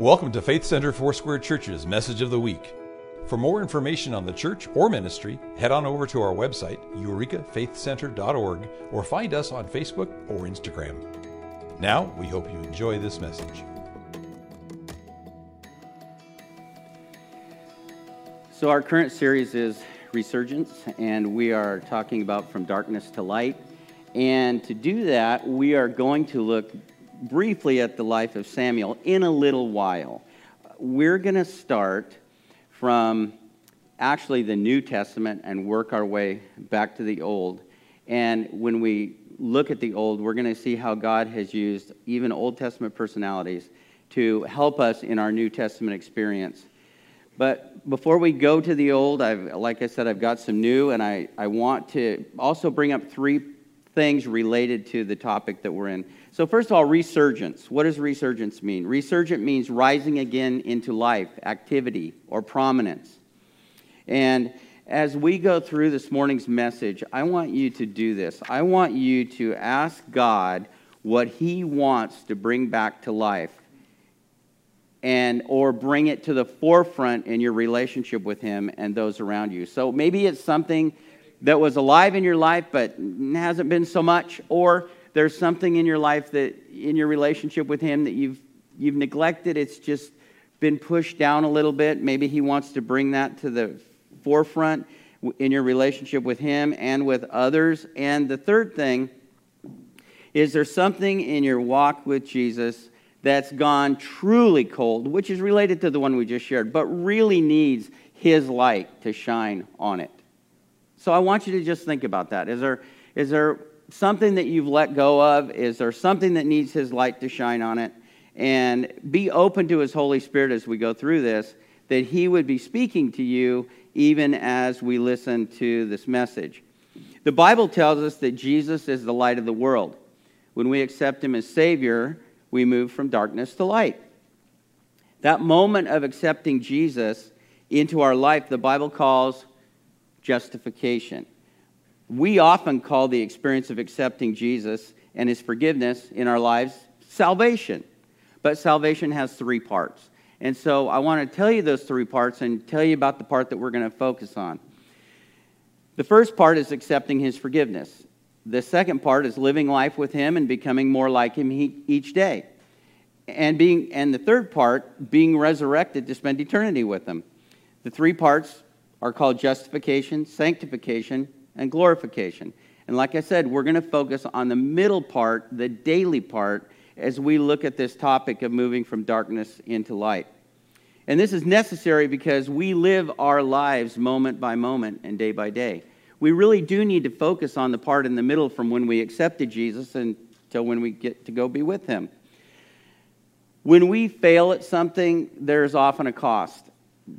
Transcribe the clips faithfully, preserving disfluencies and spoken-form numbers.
Welcome to Faith Center Foursquare Church's Message of the Week. For more information on the church or ministry, head on over to our website, eureka faith center dot org, or find us on Facebook or Instagram. Now, we hope you enjoy this message. So our current series is Resurgence, and we are talking about From Darkness to Light. And to do that, we are going to look briefly at the life of Samuel in a little while. We're going to start from actually the New Testament and work our way back to the Old. And when we look at the Old, we're going to see how God has used even Old Testament personalities to help us in our New Testament experience. But before we go to the Old, I've, like I said, I've got some new, and I, I want to also bring up three things related to the topic that we're in. So first of all, resurgence. What does resurgence mean? Resurgent means rising again into life, activity, or prominence. And as we go through this morning's message, I want you to do this. I want you to ask God what He wants to bring back to life, and or bring it to the forefront in your relationship with Him and those around you. So maybe it's something that was alive in your life but hasn't been so much, or there's something in your life that in your relationship with Him that you've you've neglected. It's just been pushed down a little bit. Maybe He wants to bring that to the forefront in your relationship with Him and with others. And the third thing is, there's something in your walk with Jesus that's gone truly cold, which is related to the one we just shared, but really needs His light to shine on it. So I want you to just think about that. Is there is there something that you've let go of? Is there something that needs His light to shine on it? And be open to His Holy Spirit as we go through this, that He would be speaking to you even as we listen to this message. The Bible tells us that Jesus is the light of the world. When we accept Him as Savior, we move from darkness to light. That moment of accepting Jesus into our life, the Bible calls justification. We often call the experience of accepting Jesus and His forgiveness in our lives salvation. But salvation has three parts. And so I want to tell you those three parts and tell you about the part that we're going to focus on. The first part is accepting His forgiveness. The second part is living life with Him and becoming more like Him each day. And being, and the third part, being resurrected to spend eternity with Him. The three parts are called justification, sanctification, and glorification. And like I said, we're going to focus on the middle part, the daily part, as we look at this topic of moving from darkness into light. And this is necessary because we live our lives moment by moment and day by day. We really do need to focus on the part in the middle, from when we accepted Jesus until when we get to go be with Him. When we fail at something, there's often a cost.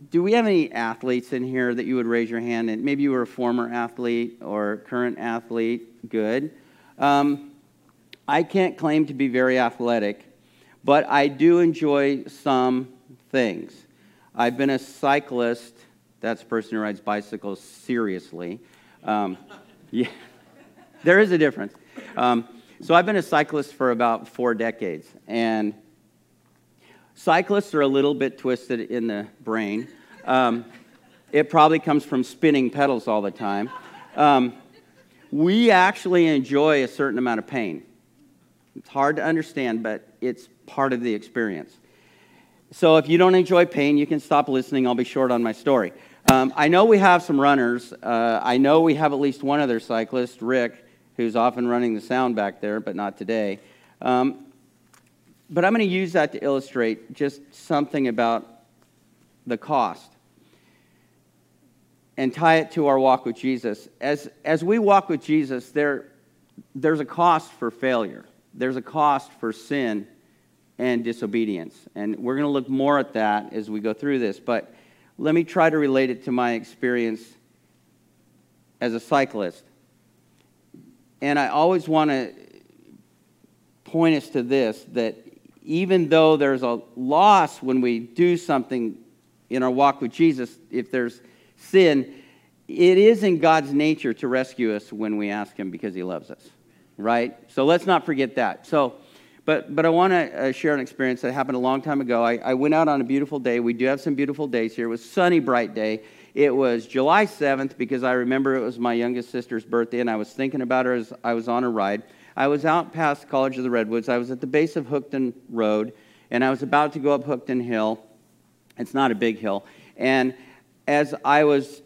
Do we have any athletes in here that you would raise your hand? And maybe you were a former athlete or current athlete. Good. Um, I can't claim to be very athletic, but I do enjoy some things. I've been a cyclist. That's a person who rides bicycles seriously. Um, yeah, there is a difference. Um, so I've been a cyclist for about four decades, and cyclists are a little bit twisted in the brain. Um, it probably comes from spinning pedals all the time. Um, we actually enjoy a certain amount of pain. It's hard to understand, but it's part of the experience. So if you don't enjoy pain, you can stop listening. I'll be short on my story. Um, I know we have some runners. Uh, I know we have at least one other cyclist, Rick, who's often running the sound back there, but not today. Um, But I'm going to use that to illustrate just something about the cost and tie it to our walk with Jesus. As, as we walk with Jesus, there, there's a cost for failure. There's a cost for sin and disobedience. And we're going to look more at that as we go through this. But let me try to relate it to my experience as a cyclist. And I always want to point us to this, that even though there's a loss when we do something in our walk with Jesus, if there's sin, it is in God's nature to rescue us when we ask Him, because He loves us, right? So let's not forget that. So, But but I want to uh, share an experience that happened a long time ago. I, I went out on a beautiful day. We do have some beautiful days here. It was a sunny, bright day. It was July seventh because I remember it was my youngest sister's birthday, and I was thinking about her as I was on a ride. I was out past College of the Redwoods. I was at the base of Hookton Road, and I was about to go up Hookton Hill. It's not a big hill. And as I was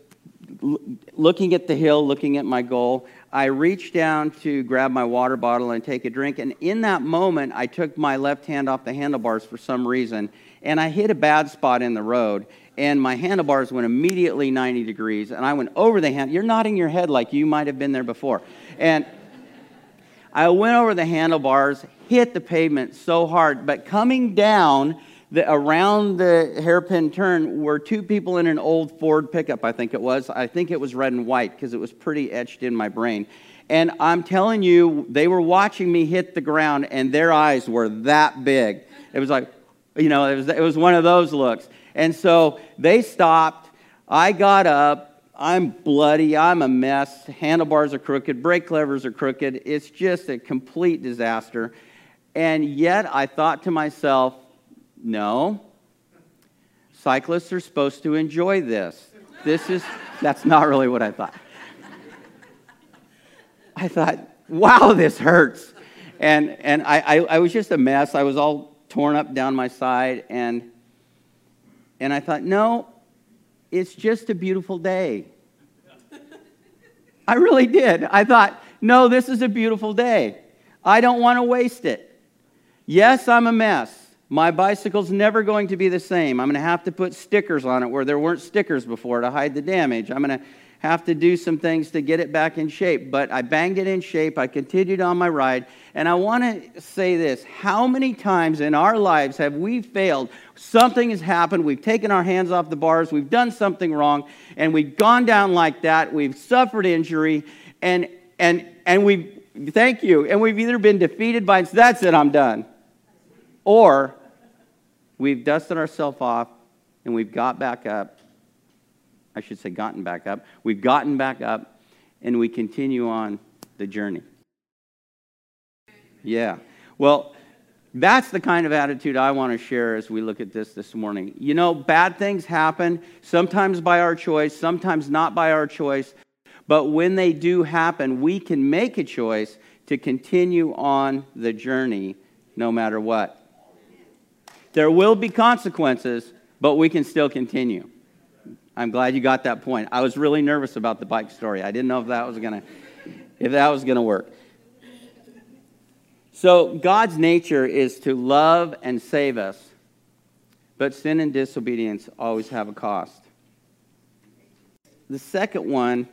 l- looking at the hill, looking at my goal, I reached down to grab my water bottle and take a drink, and in that moment, I took my left hand off the handlebars for some reason, and I hit a bad spot in the road, and my handlebars went immediately ninety degrees, and I went over the hand. You're nodding your head like you might have been there before. And I went over the handlebars, hit the pavement so hard, but coming down the, around the hairpin turn were two people in an old Ford pickup, I think it was. I think it was red and white because it was pretty etched in my brain. And I'm telling you, they were watching me hit the ground, and their eyes were that big. It was like, you know, it was, it was one of those looks. And so they stopped. I got up. I'm bloody. I'm a mess. Handlebars are crooked. Brake levers are crooked. It's just a complete disaster. And yet I thought to myself, no, cyclists are supposed to enjoy this. This is, that's not really what I thought. I thought, wow, this hurts. And and I, I, I was just a mess. I was all torn up down my side. And, and I thought, no, it's just a beautiful day. I really did. I thought, no, this is a beautiful day. I don't want to waste it. Yes, I'm a mess. My bicycle's never going to be the same. I'm going to have to put stickers on it where there weren't stickers before to hide the damage. I'm going to have to do some things to get it back in shape. But I banged it in shape. I continued on my ride. And I want to say this. How many times in our lives have we failed? Something has happened. We've taken our hands off the bars. We've done something wrong. And we've gone down like that. We've suffered injury. And, and, and we've, thank you. And we've either been defeated by, that's it, I'm done. Or we've dusted ourselves off and we've got back up. I should say gotten back up. We've gotten back up and we continue on the journey. Yeah. Well, that's the kind of attitude I want to share as we look at this this morning. You know, bad things happen, sometimes by our choice, sometimes not by our choice. But when they do happen, we can make a choice to continue on the journey no matter what. There will be consequences, but we can still continue. I'm glad you got that point. I was really nervous about the bike story. I didn't know if that was gonna, if that was gonna work. So God's nature is to love and save us, but sin and disobedience always have a cost. The second one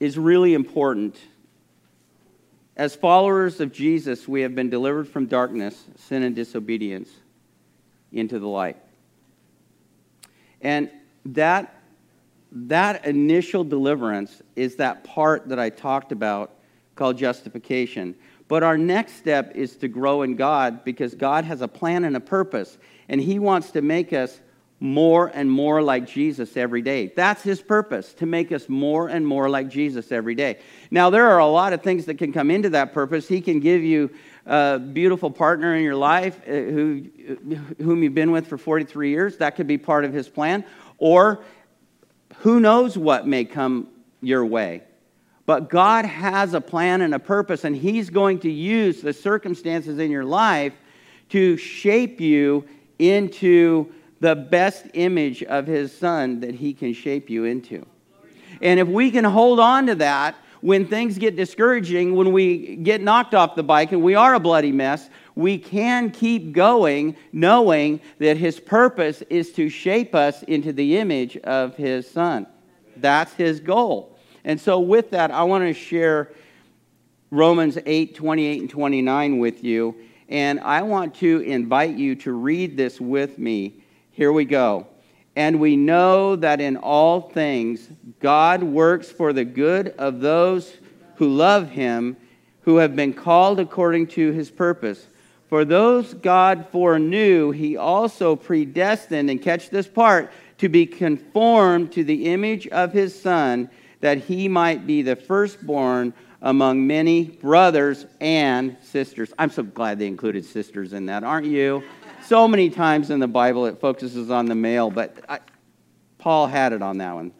is really important. As followers of Jesus, we have been delivered from darkness, sin, and disobedience into the light. And that, that initial deliverance is that part that I talked about called justification. But our next step is to grow in God because God has a plan and a purpose, and He wants to make us more and more like Jesus every day. That's His purpose, to make us more and more like Jesus every day. Now, there are a lot of things that can come into that purpose. He can give you a beautiful partner in your life who, whom you've been with for forty-three years. That could be part of His plan. Or who knows what may come your way. But God has a plan and a purpose, and He's going to use the circumstances in your life to shape you into the best image of His Son that He can shape you into. And if we can hold on to that, when things get discouraging, when we get knocked off the bike and we are a bloody mess, we can keep going knowing that His purpose is to shape us into the image of His Son. That's His goal. And so with that, I want to share Romans eight, twenty-eight and twenty-nine with you. And I want to invite you to read this with me. Here we go. And we know that in all things God works for the good of those who love Him, who have been called according to His purpose. For those God foreknew, He also predestined, and catch this part, to be conformed to the image of His Son, that He might be the firstborn among many brothers and sisters. I'm so glad they included sisters in that, aren't you? So many times in the Bible it focuses on the male, but I, Paul had it on that one.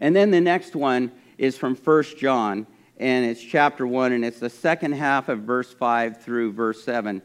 And then the next one is from First John, and it's chapter one, and it's the second half of verse five through verse seven.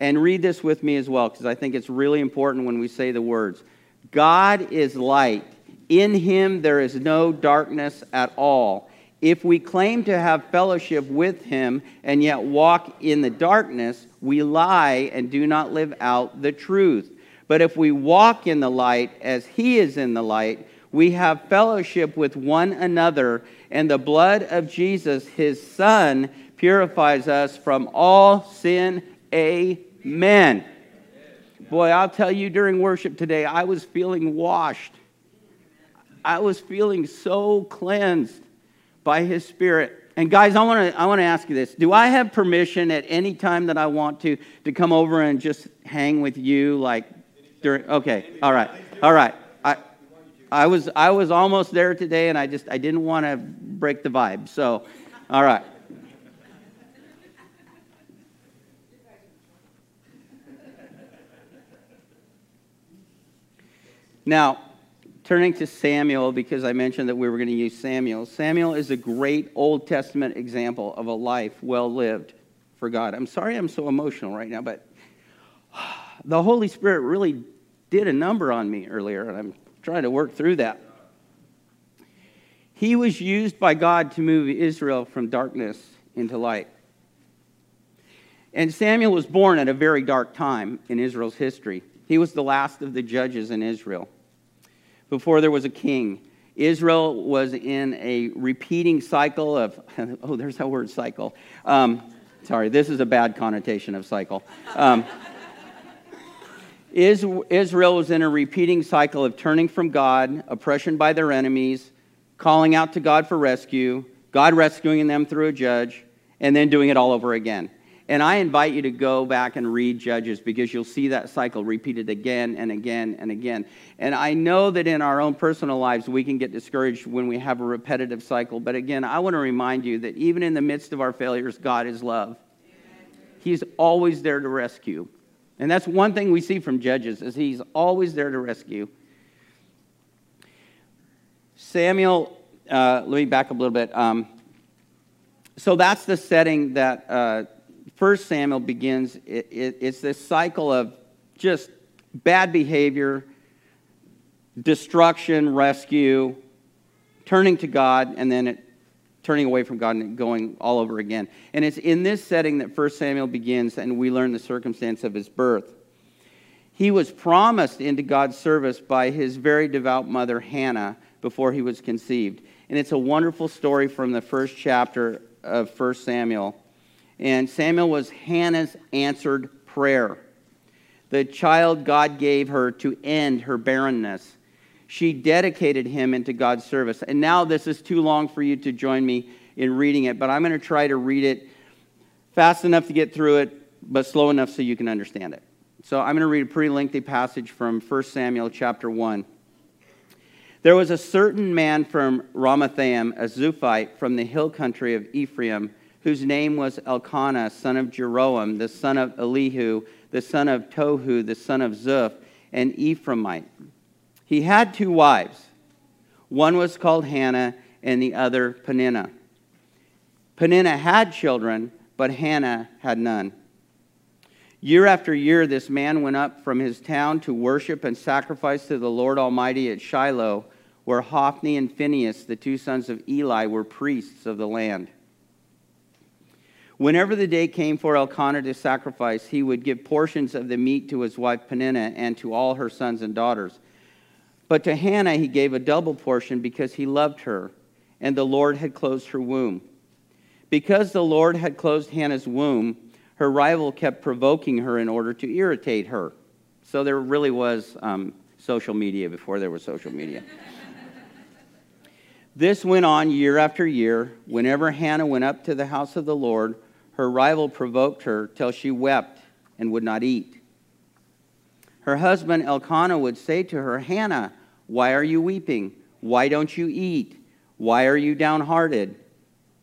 And read this with me as well, because I think it's really important when we say the words. God is light. In him there is no darkness at all. If we claim to have fellowship with him and yet walk in the darkness, we lie and do not live out the truth. But if we walk in the light as he is in the light, we have fellowship with one another, and the blood of Jesus, his Son, purifies us from all sin. Amen. Boy, I'll tell you, during worship today, I was feeling washed. I was feeling so cleansed by his Spirit. And guys, I want to I want to ask you this. Do I have permission at any time that I want to to come over and just hang with you, like during? Okay, all right, all right. I I was I was almost there today, and I just I didn't want to break the vibe. So, all right. Now, turning to Samuel, because I mentioned that we were going to use Samuel. Samuel is a great Old Testament example of a life well lived for God. I'm sorry I'm so emotional right now, but the Holy Spirit really did a number on me earlier, and I'm trying to work through that. He was used by God to move Israel from darkness into light. And Samuel was born at a very dark time in Israel's history. He was the last of the judges in Israel. Before there was a king, Israel was in a repeating cycle of, oh, there's that word, cycle. Um, sorry, this is a bad connotation of cycle. Um, Israel was in a repeating cycle of turning from God, oppression by their enemies, calling out to God for rescue, God rescuing them through a judge, and then doing it all over again. And I invite you to go back and read Judges, because you'll see that cycle repeated again and again and again. And I know that in our own personal lives, we can get discouraged when we have a repetitive cycle. But again, I want to remind you that even in the midst of our failures, God is love. He's always there to rescue. And that's one thing we see from Judges, is he's always there to rescue. Samuel, uh, let me back up a little bit. Um, so that's the setting that... Uh, First Samuel begins, it, it, it's this cycle of just bad behavior, destruction, rescue, turning to God, and then it, turning away from God and going all over again. And it's in this setting that First Samuel begins, and we learn the circumstance of his birth. He was promised into God's service by his very devout mother, Hannah, before he was conceived. And it's a wonderful story from the first chapter of First Samuel. And Samuel was Hannah's answered prayer, the child God gave her to end her barrenness. She dedicated him into God's service. And now this is too long for you to join me in reading it, but I'm going to try to read it fast enough to get through it, but slow enough so you can understand it. So I'm going to read a pretty lengthy passage from First Samuel chapter one. There was a certain man from Ramathaim, a Zuphite, from the hill country of Ephraim, whose name was Elkanah, son of Jeroham, the son of Elihu, the son of Tohu, the son of Zuph, an Ephraimite. He had two wives. One was called Hannah, and the other Peninnah. Peninnah had children, but Hannah had none. Year after year, this man went up from his town to worship and sacrifice to the Lord Almighty at Shiloh, where Hophni and Phinehas, the two sons of Eli, were priests of the land. Whenever the day came for Elkanah to sacrifice, he would give portions of the meat to his wife Peninnah and to all her sons and daughters. But to Hannah he gave a double portion, because he loved her, and the Lord had closed her womb. Because the Lord had closed Hannah's womb, her rival kept provoking her in order to irritate her. So there really was um, social media before there was social media. This went on year after year. Whenever Hannah went up to the house of the Lord, her rival provoked her till she wept and would not eat. Her husband Elkanah would say to her, "Hannah, why are you weeping? Why don't you eat? Why are you downhearted?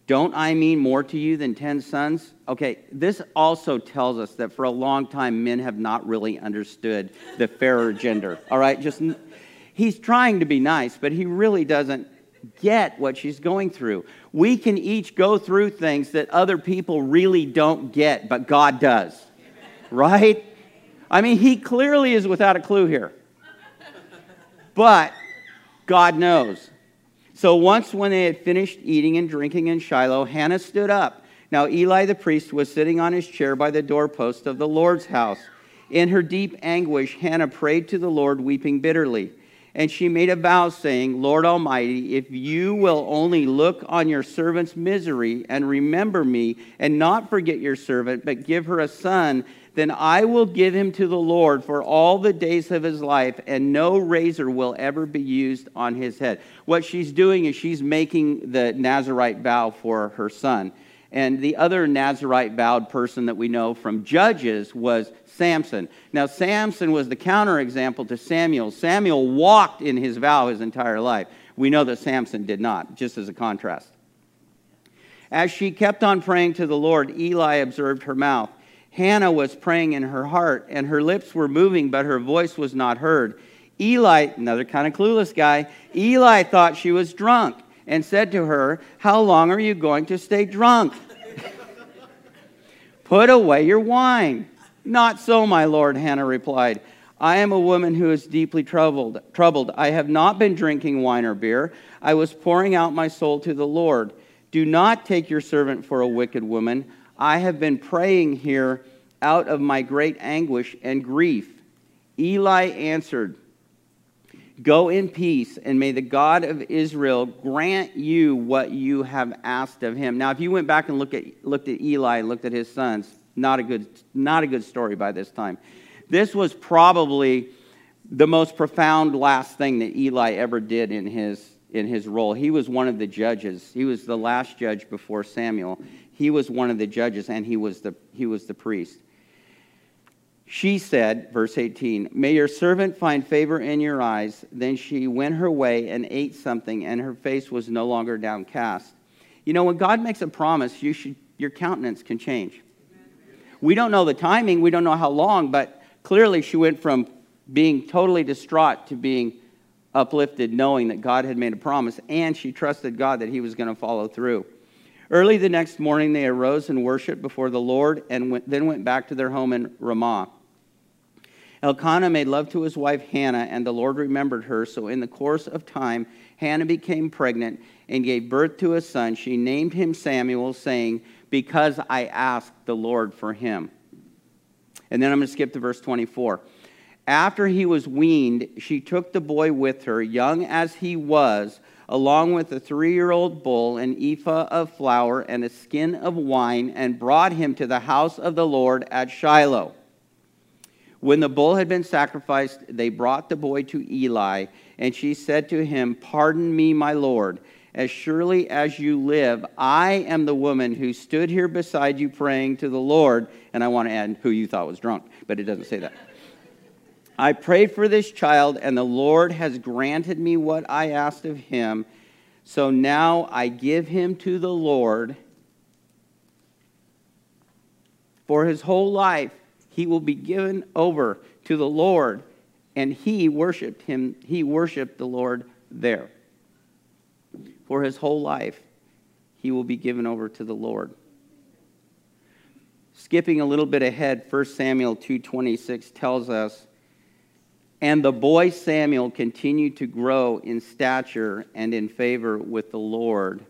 Don't I mean more to you than ten sons? Okay, this also tells us that for a long time, men have not really understood the fairer gender. All right, just he's trying to be nice, but he really doesn't get what she's going through. We can each go through things that other people really don't get, but God does, right? I mean, he clearly is without a clue here, but God knows. So once when they had finished eating and drinking in Shiloh, Hannah stood up. Now Eli the priest was sitting on his chair by the doorpost of the Lord's house. In her deep anguish, Hannah prayed to the Lord, weeping bitterly. And she made a vow, saying, Lord Almighty, if you will only look on your servant's misery and remember me and not forget your servant, but give her a son, then I will give him to the Lord for all the days of his life, and no razor will ever be used on his head. What she's doing is she's making the Nazarite vow for her son. And the other Nazarite vowed person that we know from Judges was Samson. Now, Samson was the counterexample to Samuel. Samuel walked in his vow his entire life. We know that Samson did not, just as a contrast. As she kept on praying to the Lord, Eli observed her mouth. Hannah was praying in her heart, and her lips were moving, but her voice was not heard. Eli, another kind of clueless guy, Eli thought she was drunk and said to her, how long are you going to stay drunk? Put away your wine. Not so, my lord, Hannah replied. I am a woman who is deeply troubled. Troubled. I have not been drinking wine or beer. I was pouring out my soul to the Lord. Do not take your servant for a wicked woman. I have been praying here out of my great anguish and grief. Eli answered, Go in peace, and may the God of Israel grant you what you have asked of him. Now, if you went back and looked at, looked at Eli and looked at his sons, not a good, not a good story by this time. This was probably the most profound last thing that Eli ever did in his, in his role. He was one of the judges. He was the last judge before Samuel. He was one of the judges, and he was the, he was the priest. She said, verse eighteen, May your servant find favor in your eyes. Then she went her way and ate something, and her face was no longer downcast. You know, when God makes a promise, you should, your countenance can change. We don't know the timing. We don't know how long, but clearly she went from being totally distraught to being uplifted, knowing that God had made a promise, and she trusted God that he was going to follow through. Early the next morning, they arose and worshipped before the Lord and went, then went back to their home in Ramah. Elkanah made love to his wife Hannah, and the Lord remembered her. So in the course of time, Hannah became pregnant and gave birth to a son. She named him Samuel, saying, Because I asked the Lord for him. And then I'm going to skip to verse twenty-four. After he was weaned, she took the boy with her, young as he was, along with a three-year-old bull, an ephah of flour, and a skin of wine, and brought him to the house of the Lord at Shiloh. When the bull had been sacrificed, they brought the boy to Eli, and she said to him, Pardon me, my Lord, as surely as you live, I am the woman who stood here beside you praying to the Lord. And I want to add who you thought was drunk, but it doesn't say that. I prayed for this child, and the Lord has granted me what I asked of him. So now I give him to the Lord. For his whole life, he will be given over to the Lord. And he worshiped him. He worshiped the Lord there. For his whole life, he will be given over to the Lord. Skipping a little bit ahead, First Samuel two twenty-six tells us, And the boy Samuel continued to grow in stature and in favor with the Lord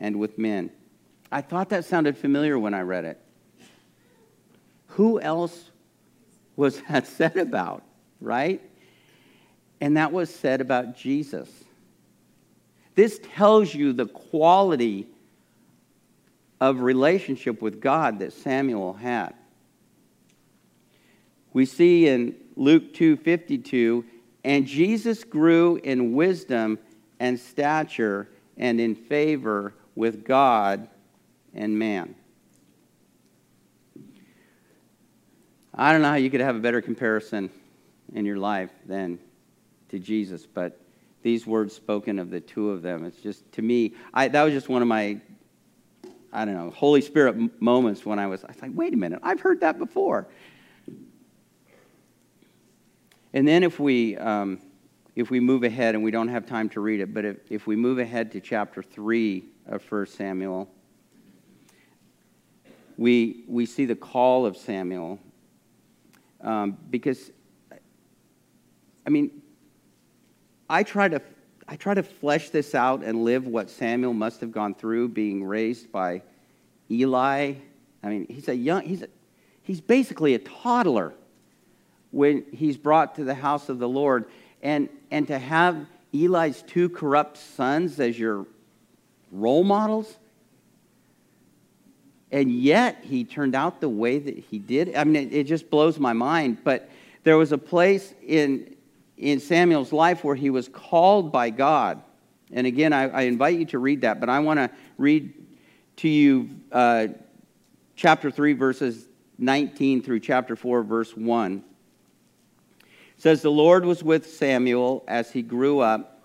and with men. I thought that sounded familiar when I read it. Who else was that said about, right? And that was said about Jesus. This tells you the quality of relationship with God that Samuel had. We see in Luke two fifty-two, and Jesus grew in wisdom and stature and in favor with God and man. I don't know how you could have a better comparison in your life than to Jesus, but these words spoken of the two of them. It's just, to me, I, that was just one of my, I don't know, Holy Spirit m- moments when I was, I was like, wait a minute, I've heard that before. And then if we, um, if we move ahead, and we don't have time to read it, but if, if we move ahead to chapter three of First Samuel, we we see the call of Samuel, um, because, I mean, I try to I try to flesh this out and live what Samuel must have gone through being raised by Eli. I mean, he's a young he's a, he's basically a toddler when he's brought to the house of the Lord, and and to have Eli's two corrupt sons as your role models. And yet he turned out the way that he did. I mean, it, it just blows my mind. But there was a place in in Samuel's life where he was called by God. And again, I, I invite you to read that. But I want to read to you uh, chapter three, verses nineteen through chapter four, verse one. It says, "The Lord was with Samuel as he grew up,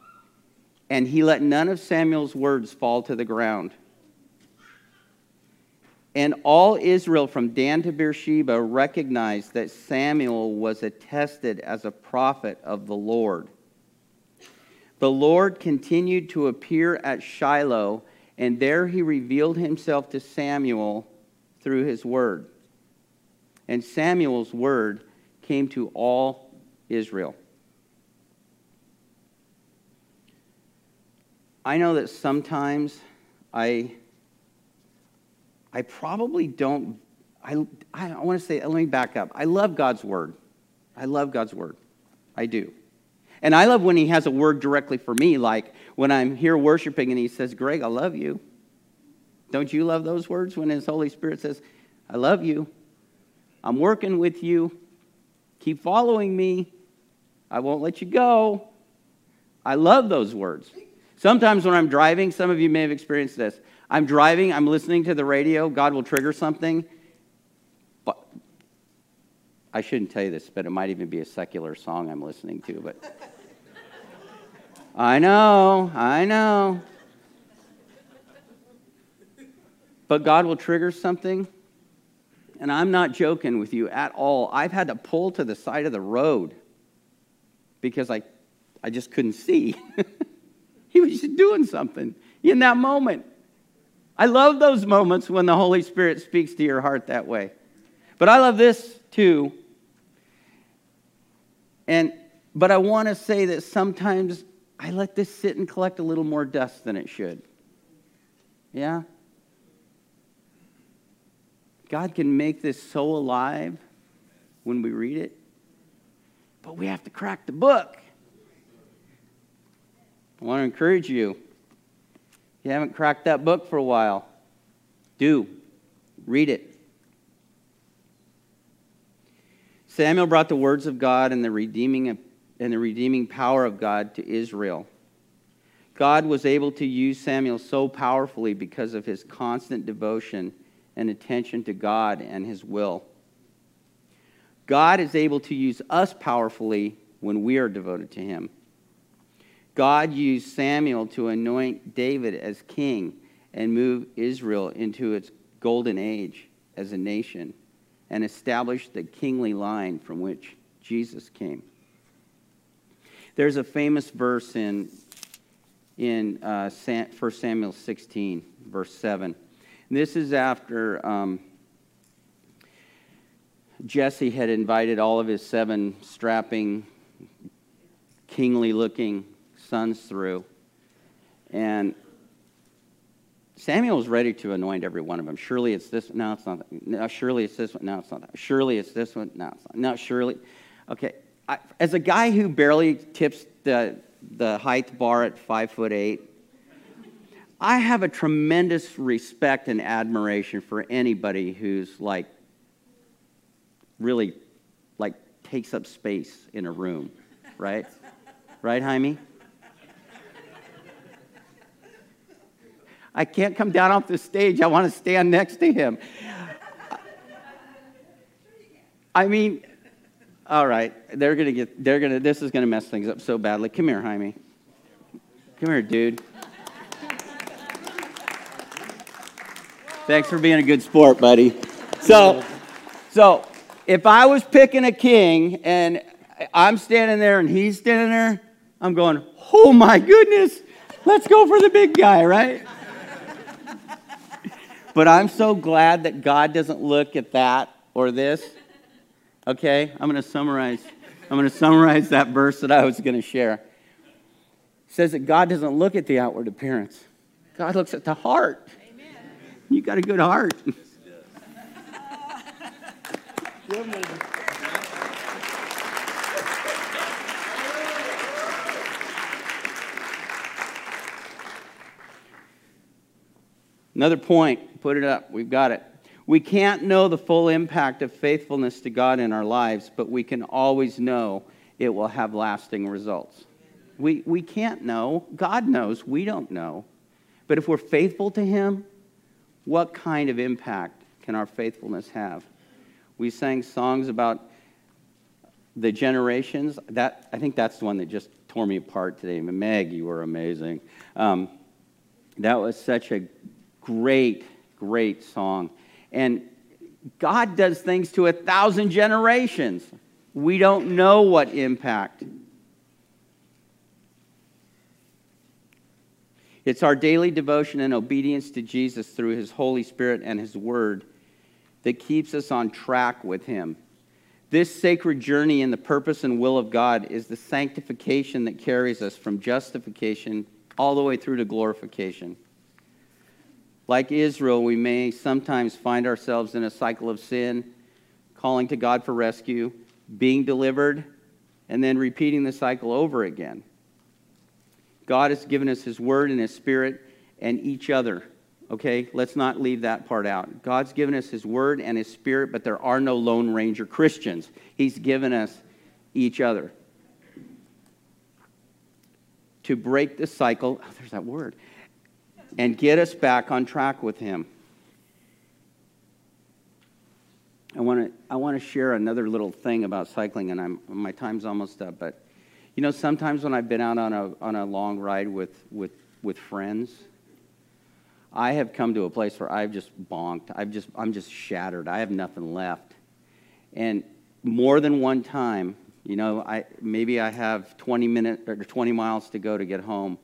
and he let none of Samuel's words fall to the ground. And all Israel from Dan to Beersheba recognized that Samuel was attested as a prophet of the Lord. The Lord continued to appear at Shiloh, and there he revealed himself to Samuel through his word. And Samuel's word came to all Israel." I know that sometimes I... I probably don't, I, I want to say, let me back up. I love God's word. I love God's word. I do. And I love when he has a word directly for me, like when I'm here worshiping and he says, "Greg, I love you." Don't you love those words when his Holy Spirit says, "I love you. I'm working with you. Keep following me. I won't let you go." I love those words. Sometimes when I'm driving, some of you may have experienced this. I'm driving, I'm listening to the radio, God will trigger something. But I shouldn't tell you this, but it might even be a secular song I'm listening to. But I know, I know. But God will trigger something, and I'm not joking with you at all. I've had to pull to the side of the road because I, I just couldn't see. He was just doing something in that moment. I love those moments when the Holy Spirit speaks to your heart that way. But I love this too. And but I want to say that sometimes I let this sit and collect a little more dust than it should. Yeah? God can make this so alive when we read it. But we have to crack the book. I want to encourage you. If you haven't cracked that book for a while, do. Read it. Samuel brought the words of God and the redeeming and the redeeming power of God to Israel. God was able to use Samuel so powerfully because of his constant devotion and attention to God and his will. God is able to use us powerfully when we are devoted to him. God used Samuel to anoint David as king and move Israel into its golden age as a nation and establish the kingly line from which Jesus came. There's a famous verse in, in uh, First Samuel sixteen, verse seven. And this is after um, Jesse had invited all of his seven strapping, kingly-looking sons through, and Samuel was ready to anoint every one of them. Surely it's this one. No, it's not that. No, surely it's this one. No, it's not that. Surely it's this one. No, it's not. No, surely. Okay. I, as a guy who barely tips the the height bar at five foot eight, I have a tremendous respect and admiration for anybody who's like really like takes up space in a room, right? Right, Jaime? I can't come down off the stage. I want to stand next to him. I mean, all right. They're gonna get. They're gonna. This is gonna mess things up so badly. Come here, Jaime. Come here, dude. Thanks for being a good sport, buddy. So, so if I was picking a king and I'm standing there and he's standing there, I'm going, oh my goodness, let's go for the big guy, right? But I'm so glad that God doesn't look at that or this. Okay, I'm going to summarize. I'm going to summarize that verse that I was going to share. It says that God doesn't look at the outward appearance. God looks at the heart. Amen. You got a good heart. Another point, put it up, we've got it. We can't know the full impact of faithfulness to God in our lives, but we can always know it will have lasting results. We, we can't know. God knows. We don't know. But if we're faithful to Him, what kind of impact can our faithfulness have? We sang songs about the generations. That, I think that's the one that just tore me apart today. Meg, you were amazing. Um, that was such a great, great song. And God does things to a thousand generations. We don't know what impact. It's our daily devotion and obedience to Jesus through His Holy Spirit and His Word that keeps us on track with Him. This sacred journey in the purpose and will of God is the sanctification that carries us from justification all the way through to glorification. Like Israel, we may sometimes find ourselves in a cycle of sin, calling to God for rescue, being delivered, and then repeating the cycle over again. God has given us His Word and His Spirit and each other. Okay, let's not leave that part out. God's given us His Word and His Spirit, but there are no Lone Ranger Christians. He's given us each other. To break the cycle, oh, there's that word, and get us back on track with Him. I want to I want to share another little thing about cycling, and I'm my time's almost up. But you know, sometimes when I've been out on a on a long ride with with with friends, I have come to a place where I've just bonked. I've just I'm just shattered. I have nothing left. And more than one time, you know, I maybe I have twenty minutes or twenty miles to go to get home.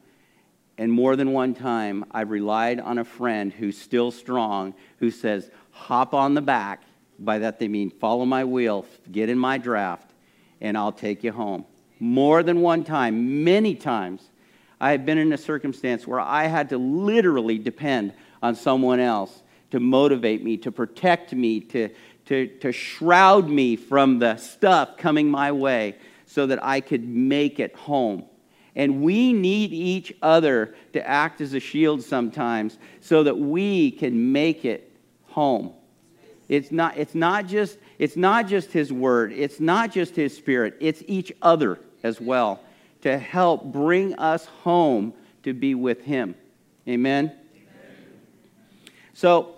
And more than one time, I've relied on a friend who's still strong, who says, hop on the back. By that they mean, follow my wheel, get in my draft, and I'll take you home. More than one time, many times, I have been in a circumstance where I had to literally depend on someone else to motivate me, to protect me, to, to, to shroud me from the stuff coming my way so that I could make it home. And we need each other to act as a shield sometimes so that we can make it home. It's not, it's not just, it's not just His Word. It's not just His Spirit. It's each other as well to help bring us home to be with Him. Amen? Amen. So,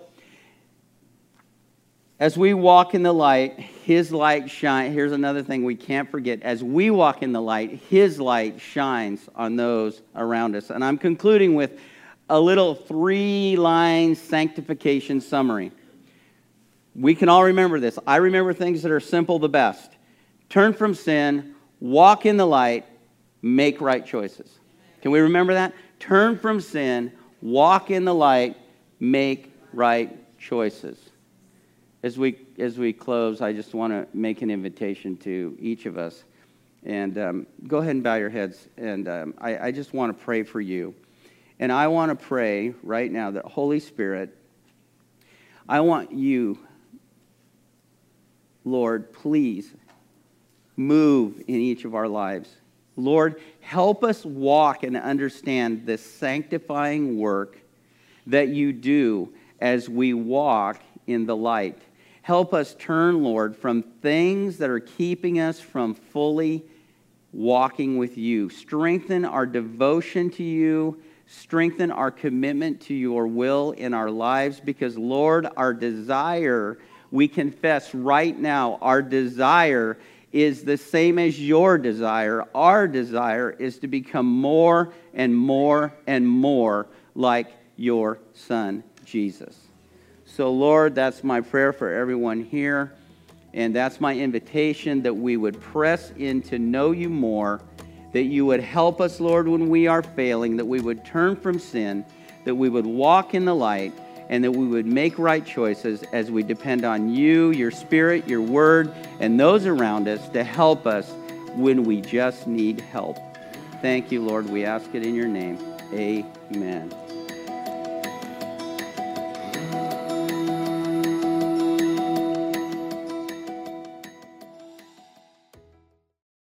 as we walk in the light, His light shines. Here's another thing we can't forget. As we walk in the light, His light shines on those around us. And I'm concluding with a little three-line sanctification summary. We can all remember this. I remember things that are simple the best. Turn from sin, walk in the light, make right choices. Can we remember that? Turn from sin, walk in the light, make right choices. As we as we close, I just want to make an invitation to each of us. And um, go ahead and bow your heads. And um, I, I just want to pray for you. And I want to pray right now that, Holy Spirit, I want you, Lord, please move in each of our lives. Lord, help us walk and understand this sanctifying work that you do as we walk in the light. Help us turn, Lord, from things that are keeping us from fully walking with you. Strengthen our devotion to you. Strengthen our commitment to your will in our lives because, Lord, our desire, we confess right now, our desire is the same as your desire. Our desire is to become more and more and more like your Son, Jesus. So, Lord, that's my prayer for everyone here, and that's my invitation, that we would press in to know you more, that you would help us, Lord, when we are failing, that we would turn from sin, that we would walk in the light, and that we would make right choices as we depend on you, your Spirit, your Word, and those around us to help us when we just need help. Thank you, Lord. We ask it in your name. Amen.